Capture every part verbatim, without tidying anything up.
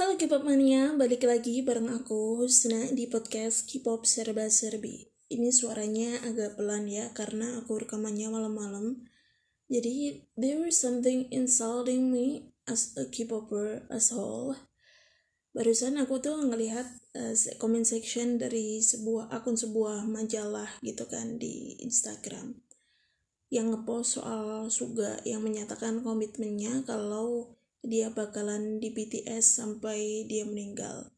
Halo K-pop mania, balik lagi bareng aku Husna di podcast K-pop Serba Serbi. Ini suaranya agak pelan ya karena aku rekamannya malam-malam. Jadi there was something insulting me as a K-popper as whole. Barusan aku tuh ngelihat uh, comment section dari sebuah akun sebuah majalah gitu kan di Instagram yang ngepost soal Suga yang menyatakan komitmennya kalau dia bakalan di B T S sampai dia meninggal.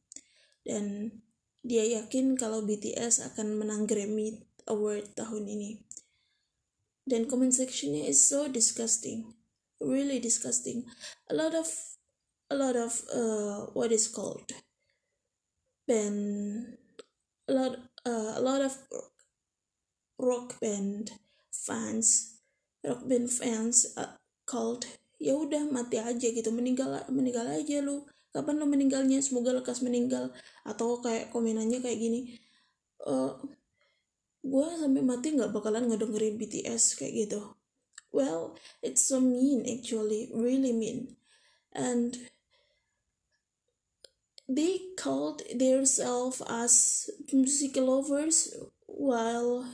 Dan dia yakin kalau B T S akan menang Grammy Award tahun ini. Dan comment sectionnya is so disgusting. Really disgusting. A lot of a lot of uh, what is called band a lot uh, a lot of rock band fans, rock band fans uh, called ya udah mati aja gitu, meninggal meninggal aja lu, kapan lu meninggalnya, semoga lekas meninggal, atau kayak komenannya kayak gini, uh, gue sampai mati nggak bakalan ngedengerin B T S kayak gitu. Well, it's so mean actually, really mean, and they called themselves as music lovers while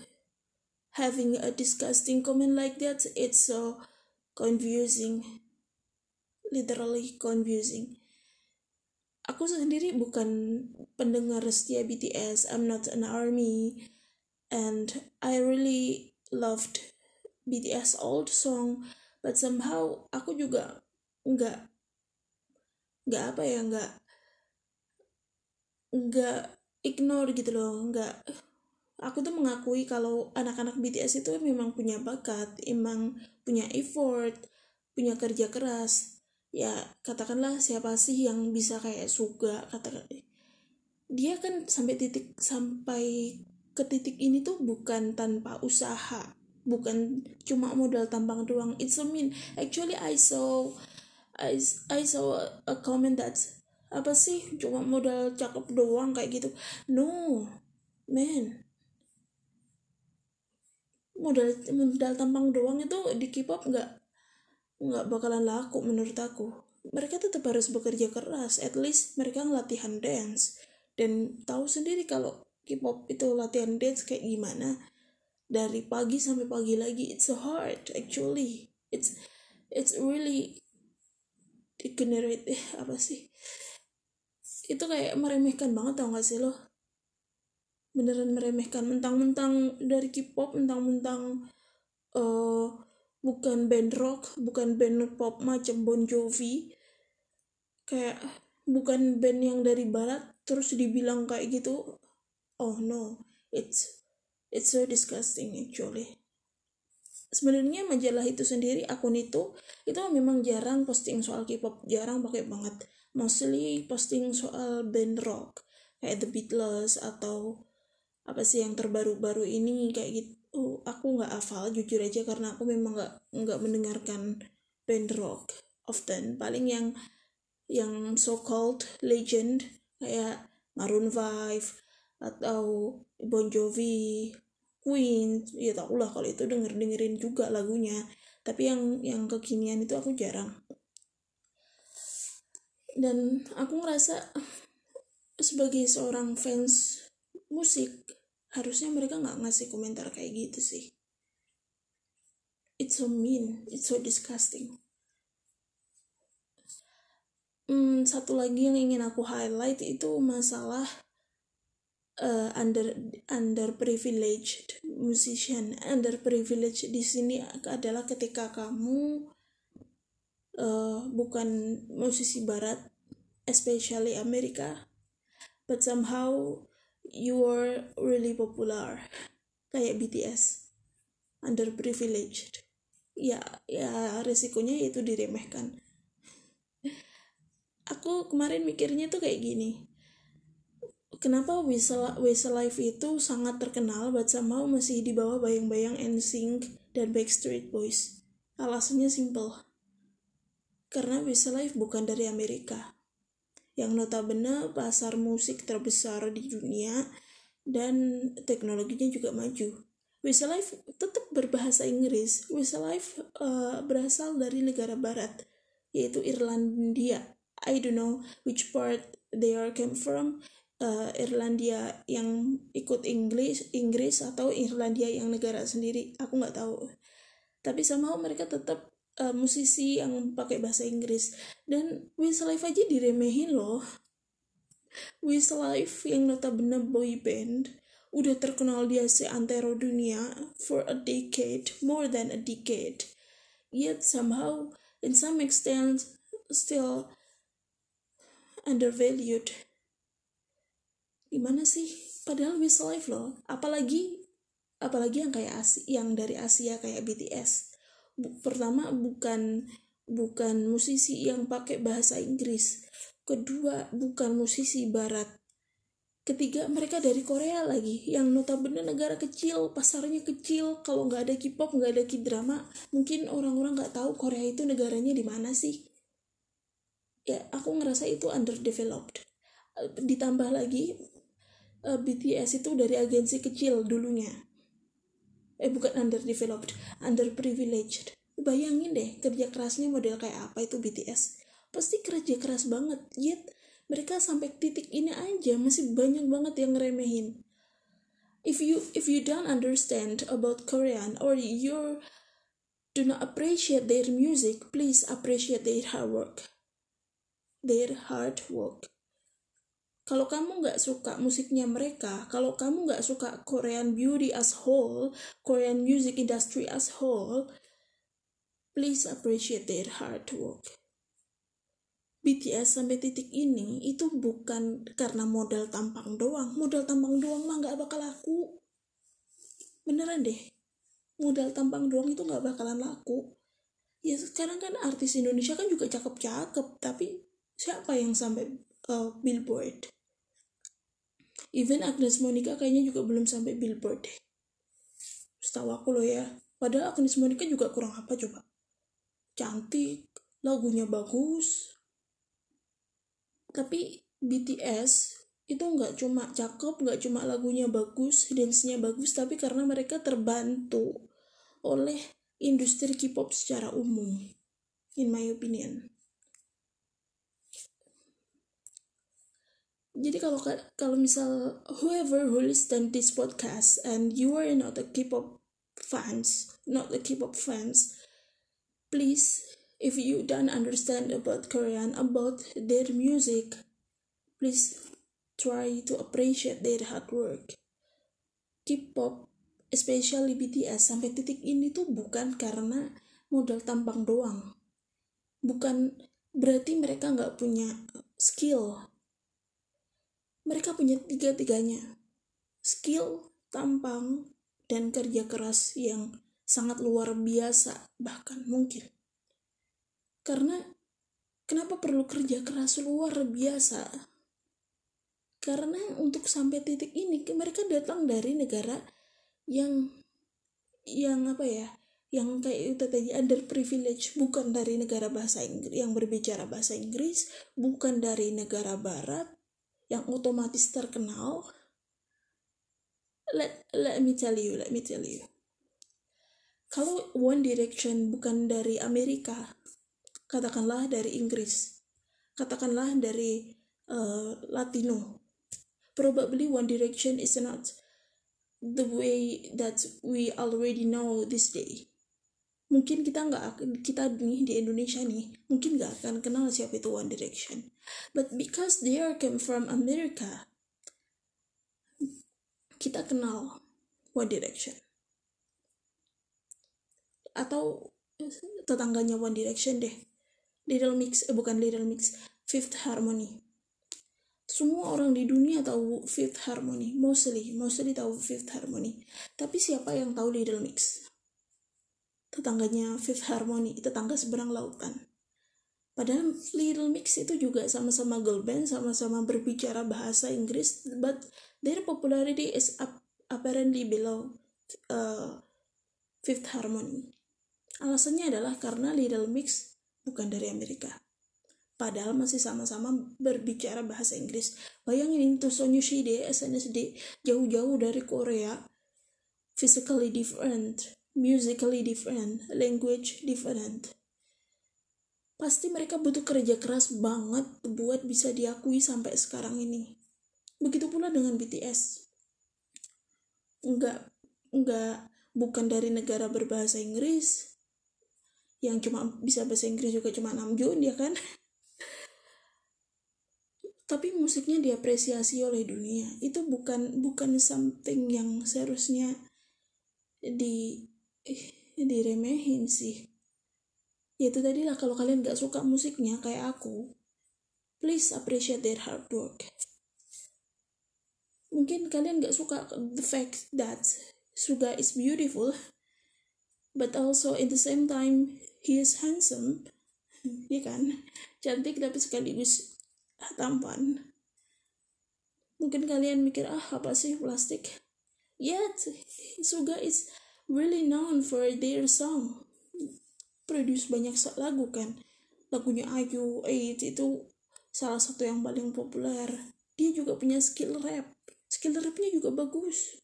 having a disgusting comment like that. It's so confusing, literally confusing. Aku sendiri bukan pendengar setia B T S. I'm not an army, and I really loved B T S old song. But somehow aku juga nggak nggak apa ya nggak nggak ignore gitu loh. Nggak, aku tuh mengakui kalau anak-anak B T S itu memang punya bakat, emang punya effort, punya kerja keras. Ya, katakanlah siapa sih yang bisa kayak Suga, katakan. Dia kan sampai titik sampai ke titik ini tuh bukan tanpa usaha, bukan cuma modal tampang doang. It's so mean. Actually I saw I, I saw a, a comment that apa sih cuma modal cakep doang kayak gitu. No, man. modal modal tampang doang itu di K-pop nggak nggak bakalan laku menurut aku. Mereka tetap harus bekerja keras, at least mereka latihan dance, dan tahu sendiri kalau K-pop itu latihan dance kayak gimana, dari pagi sampai pagi lagi. It's so hard actually, it's it's really degenerate apa sih itu, kayak meremehkan banget, tau nggak sih lo? Beneran meremehkan, mentang-mentang dari K-pop, mentang-mentang uh, bukan band rock, bukan band pop macam Bon Jovi, kayak bukan band yang dari barat terus dibilang kayak gitu. Oh no, it's it's so disgusting actually. Sebenarnya majalah itu sendiri, akun itu itu memang jarang posting soal K-pop, jarang pakai banget, mostly posting soal band rock kayak The Beatles atau apa sih yang terbaru-baru ini kayak gitu. Oh, aku nggak hafal jujur aja karena aku memang nggak nggak mendengarkan band rock often. Paling yang yang so called legend kayak Maroon five atau Bon Jovi, Queen, ya tau lah kalau itu denger dengerin juga lagunya. Tapi yang yang kekinian itu aku jarang. Dan aku ngerasa sebagai seorang fans musik, harusnya mereka gak ngasih komentar kayak gitu sih. It's so mean, it's so disgusting. Hmm, satu lagi yang ingin aku highlight itu masalah uh, under underprivileged musician. Underprivileged di sini adalah ketika kamu uh, bukan musisi barat, especially Amerika, but somehow you are really popular kayak B T S. Underprivileged, ya ya resikonya itu diremehkan. Aku kemarin mikirnya tuh kayak gini, kenapa Wizla Life itu sangat terkenal but somehow masih di bawah bayang-bayang N sync dan Backstreet Boys? Alasannya simple, karena Wizla Life bukan dari Amerika yang notabene pasar musik terbesar di dunia dan teknologinya juga maju. Wizla Life tetap berbahasa Inggris. Wizla Life uh, berasal dari negara barat, yaitu Irlandia, I don't know which part they are came from, uh, Irlandia yang ikut Inggris Inggris atau Irlandia yang negara sendiri, aku nggak tahu. Tapi somehow mereka tetap uh, musisi yang pakai bahasa Inggris. Dan Wizla Life aja diremehin loh. Wizla Life yang notabene boy band, udah terkenal dia seantero dunia for a decade, more than a decade, yet somehow in some extent still undervalued. Gimana sih? Padahal Wizla Life loh. Apalagi apalagi yang kayak Asi, yang dari Asia kayak B T S. Bu, pertama bukan bukan musisi yang pakai bahasa Inggris. Kedua, bukan musisi barat. Ketiga, mereka dari Korea lagi, yang notabene negara kecil, pasarnya kecil. Kalau nggak ada K-pop, nggak ada K-drama, mungkin orang-orang nggak tahu Korea itu negaranya di mana sih. Ya, aku ngerasa itu underdeveloped. Ditambah lagi, B T S itu dari agensi kecil dulunya. Eh, bukan underdeveloped, underprivileged. Bayangin deh, kerja kerasnya model kayak apa itu B T S. Pasti kerja keras banget, yet mereka sampai titik ini aja masih banyak banget yang ngeremehin. If you if you don't understand about Korean or you do not appreciate their music, please appreciate their hard work. Their hard work. Kalau kamu nggak suka musiknya mereka, kalau kamu nggak suka Korean beauty as whole, Korean music industry as whole, please appreciate their hard work. B T S sampai titik ini itu bukan karena modal tampang doang. Modal tampang doang mah gak bakal laku. Beneran deh. Modal tampang doang itu gak bakalan laku. Ya sekarang kan artis Indonesia kan juga cakep-cakep. Tapi siapa yang sampai uh, Billboard? Even Agnes Monica kayaknya juga belum sampai Billboard deh. Setahu aku loh ya. Padahal Agnes Monica juga kurang apa coba. Cantik, lagunya bagus. Tapi B T S itu nggak cuma cakep, nggak cuma lagunya bagus, dance-nya bagus, tapi karena mereka terbantu oleh industri K-pop secara umum, in my opinion. Jadi kalau kalau misal whoever who listen this podcast and you are not a K-pop fans, not a K-pop fans, please. If you don't understand about Korean, about their music, please try to appreciate their hard work. K-pop, especially B T S, sampai titik ini tuh bukan karena modal tampang doang. Bukan berarti mereka nggak punya skill. Mereka punya tiga-tiganya. Skill, tampang, dan kerja keras yang sangat luar biasa, bahkan mungkin. Karena kenapa perlu kerja keras luar biasa? Karena untuk sampai titik ini mereka datang dari negara yang yang apa ya? Yang kayak itu tadi underprivileged, bukan dari negara bahasa Inggris yang berbicara bahasa Inggris, bukan dari negara barat yang otomatis terkenal. Let let me tell you, let me tell you. Kalau One Direction bukan dari Amerika, katakanlah dari Inggris, katakanlah dari uh, Latino, probably One Direction is not the way that we already know this day. Mungkin kita nggak kita nih di Indonesia nih mungkin nggak akan kenal siapa itu One Direction, but because they are came from America, kita kenal One Direction atau tetangganya One Direction deh. Little Mix, eh bukan Little Mix, Fifth Harmony. Semua orang di dunia tahu Fifth Harmony, mostly, mostly tahu Fifth Harmony. Tapi siapa yang tahu Little Mix? Tetangganya Fifth Harmony, tetangga seberang lautan. Padahal Little Mix itu juga sama-sama girl band, sama-sama berbicara bahasa Inggris, but their popularity is apparently below uh, Fifth Harmony. Alasannya adalah karena Little Mix bukan dari Amerika. Padahal masih sama-sama berbicara bahasa Inggris. Bayangin itu Sonyushide, S N S D, jauh-jauh dari Korea. Physically different, musically different, language different. pasti mereka butuh kerja keras banget buat bisa diakui sampai sekarang ini. Begitu pula dengan B T S. Enggak, enggak, bukan dari negara berbahasa Inggris, yang cuma bisa bahasa Inggris juga cuma Namjoon ya kan. Tapi musiknya diapresiasi oleh dunia. Itu bukan bukan something yang seharusnya di eh, diremehin sih. Ya itu tadi lah, kalau kalian gak suka musiknya kayak aku, please appreciate their hard work. Mungkin kalian gak suka the fact that Suga is beautiful, but also at the same time he is handsome. Iya kan? Cantik tapi sekaligus tampan. Mungkin kalian mikir, ah apa sih plastik? Yet Suga is really known for their song. Produce banyak lagu kan. Lagunya I U, delapan itu salah satu yang paling populer. Dia juga punya skill rap. Skill rapnya juga bagus.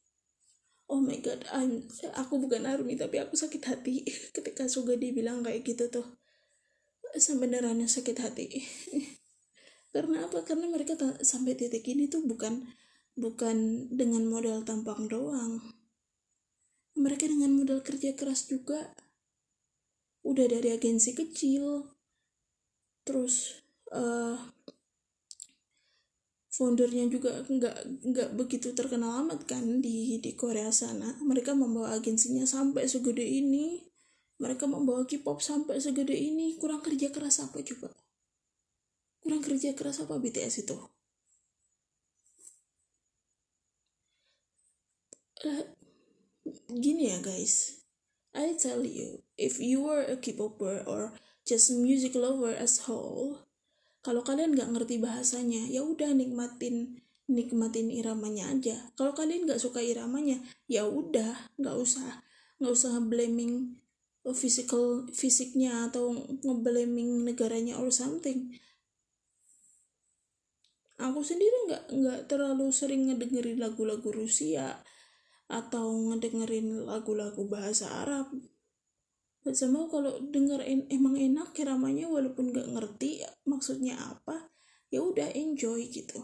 Oh my god, I'm, aku bukan ARMY tapi aku sakit hati ketika Suga dibilang kayak gitu tuh. Sebenarnya sakit hati. Karena apa? Karena mereka ta- sampai titik ini tuh bukan bukan dengan modal tampang doang. Mereka dengan modal kerja keras juga. Udah dari agensi kecil, terus uh, foundernya juga nggak nggak begitu terkenal amat kan di di Korea sana. Mereka membawa agensinya sampai segede ini, mereka membawa K-pop sampai segede ini. Kurang kerja keras apa coba? Kurang kerja keras apa B T S itu? Uh, gini ya guys. I tell you, if you are a K-popper or just music lover as whole, kalau kalian nggak ngerti bahasanya, ya udah nikmatin nikmatin iramanya aja. Kalau kalian nggak suka iramanya, ya udah nggak usah nggak usah ngeblaming physical fisiknya atau ngeblaming negaranya or something. Aku sendiri nggak nggak terlalu sering ngedengerin lagu-lagu Rusia atau ngedengerin lagu-lagu bahasa Arab. Sama kalau denger en- emang enak ramanya walaupun gak ngerti maksudnya apa, ya udah enjoy gitu.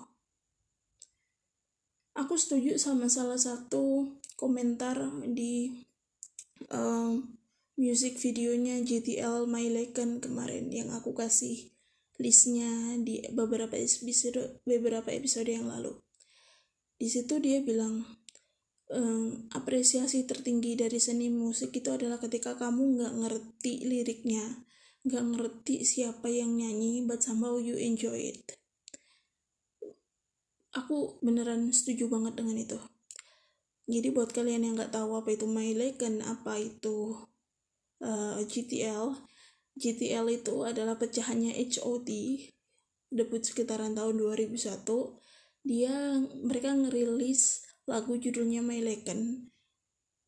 Aku setuju sama salah satu komentar di um, music videonya G T L My Lachen kemarin yang aku kasih listnya di beberapa episode beberapa episode yang lalu. Di situ dia bilang, Um, apresiasi tertinggi dari seni musik itu adalah ketika kamu gak ngerti liriknya, gak ngerti siapa yang nyanyi, but somehow you enjoy it. Aku beneran setuju banget dengan itu. Jadi buat kalian yang gak tahu apa itu My Lachen, apa itu uh, G T L, G T L itu adalah pecahannya H O T, debut sekitaran tahun dua ribu satu. Dia, mereka ngerilis lagu judulnya My Lachen.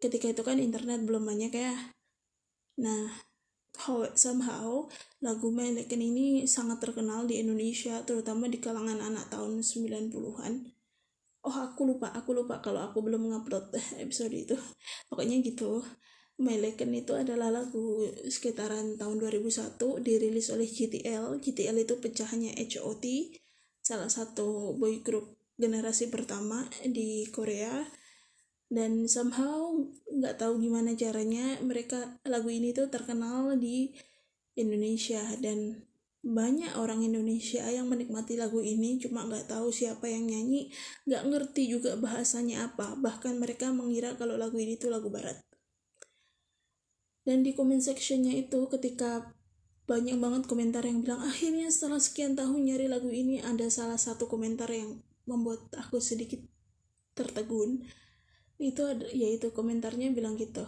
Ketika itu kan internet belum banyak ya. Nah, how, somehow lagu My Lachen ini sangat terkenal di Indonesia, terutama di kalangan anak tahun sembilan puluhan. Oh, aku lupa, aku lupa kalau aku belum ngupload episode itu. Pokoknya gitu. My Lachen itu adalah lagu sekitaran tahun dua ribu satu dirilis oleh G T L. G T L itu pecahannya H O T, salah satu boy group generasi pertama di Korea, dan somehow nggak tahu gimana caranya mereka lagu ini tuh terkenal di Indonesia, dan banyak orang Indonesia yang menikmati lagu ini, cuma nggak tahu siapa yang nyanyi, nggak ngerti juga bahasanya apa, bahkan mereka mengira kalau lagu ini tuh lagu barat. Dan di comment sectionnya itu ketika banyak banget komentar yang bilang akhirnya setelah sekian tahun nyari lagu ini, ada salah satu komentar yang membuat aku sedikit tertegun. Itu ada, yaitu komentarnya bilang gitu,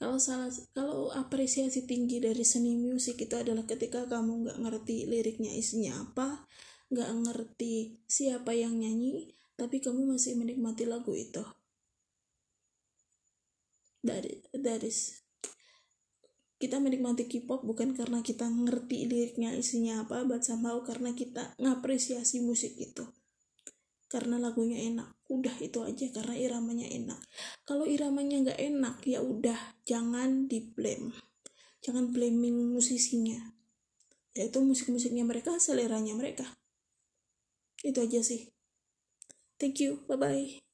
kalau salah kalau apresiasi tinggi dari seni musik itu adalah ketika kamu nggak ngerti liriknya isinya apa, nggak ngerti siapa yang nyanyi, tapi kamu masih menikmati lagu itu. That is, that is kita menikmati K-pop bukan karena kita ngerti liriknya isinya apa, but somehow karena kita ngapresiasi musik itu. Karena lagunya enak, udah itu aja, karena iramanya enak. Kalau iramanya nggak enak, ya udah, jangan di blame, jangan blaming musisinya. yaitu musik-musiknya mereka, seleranya mereka. Itu aja sih. Thank you, bye-bye.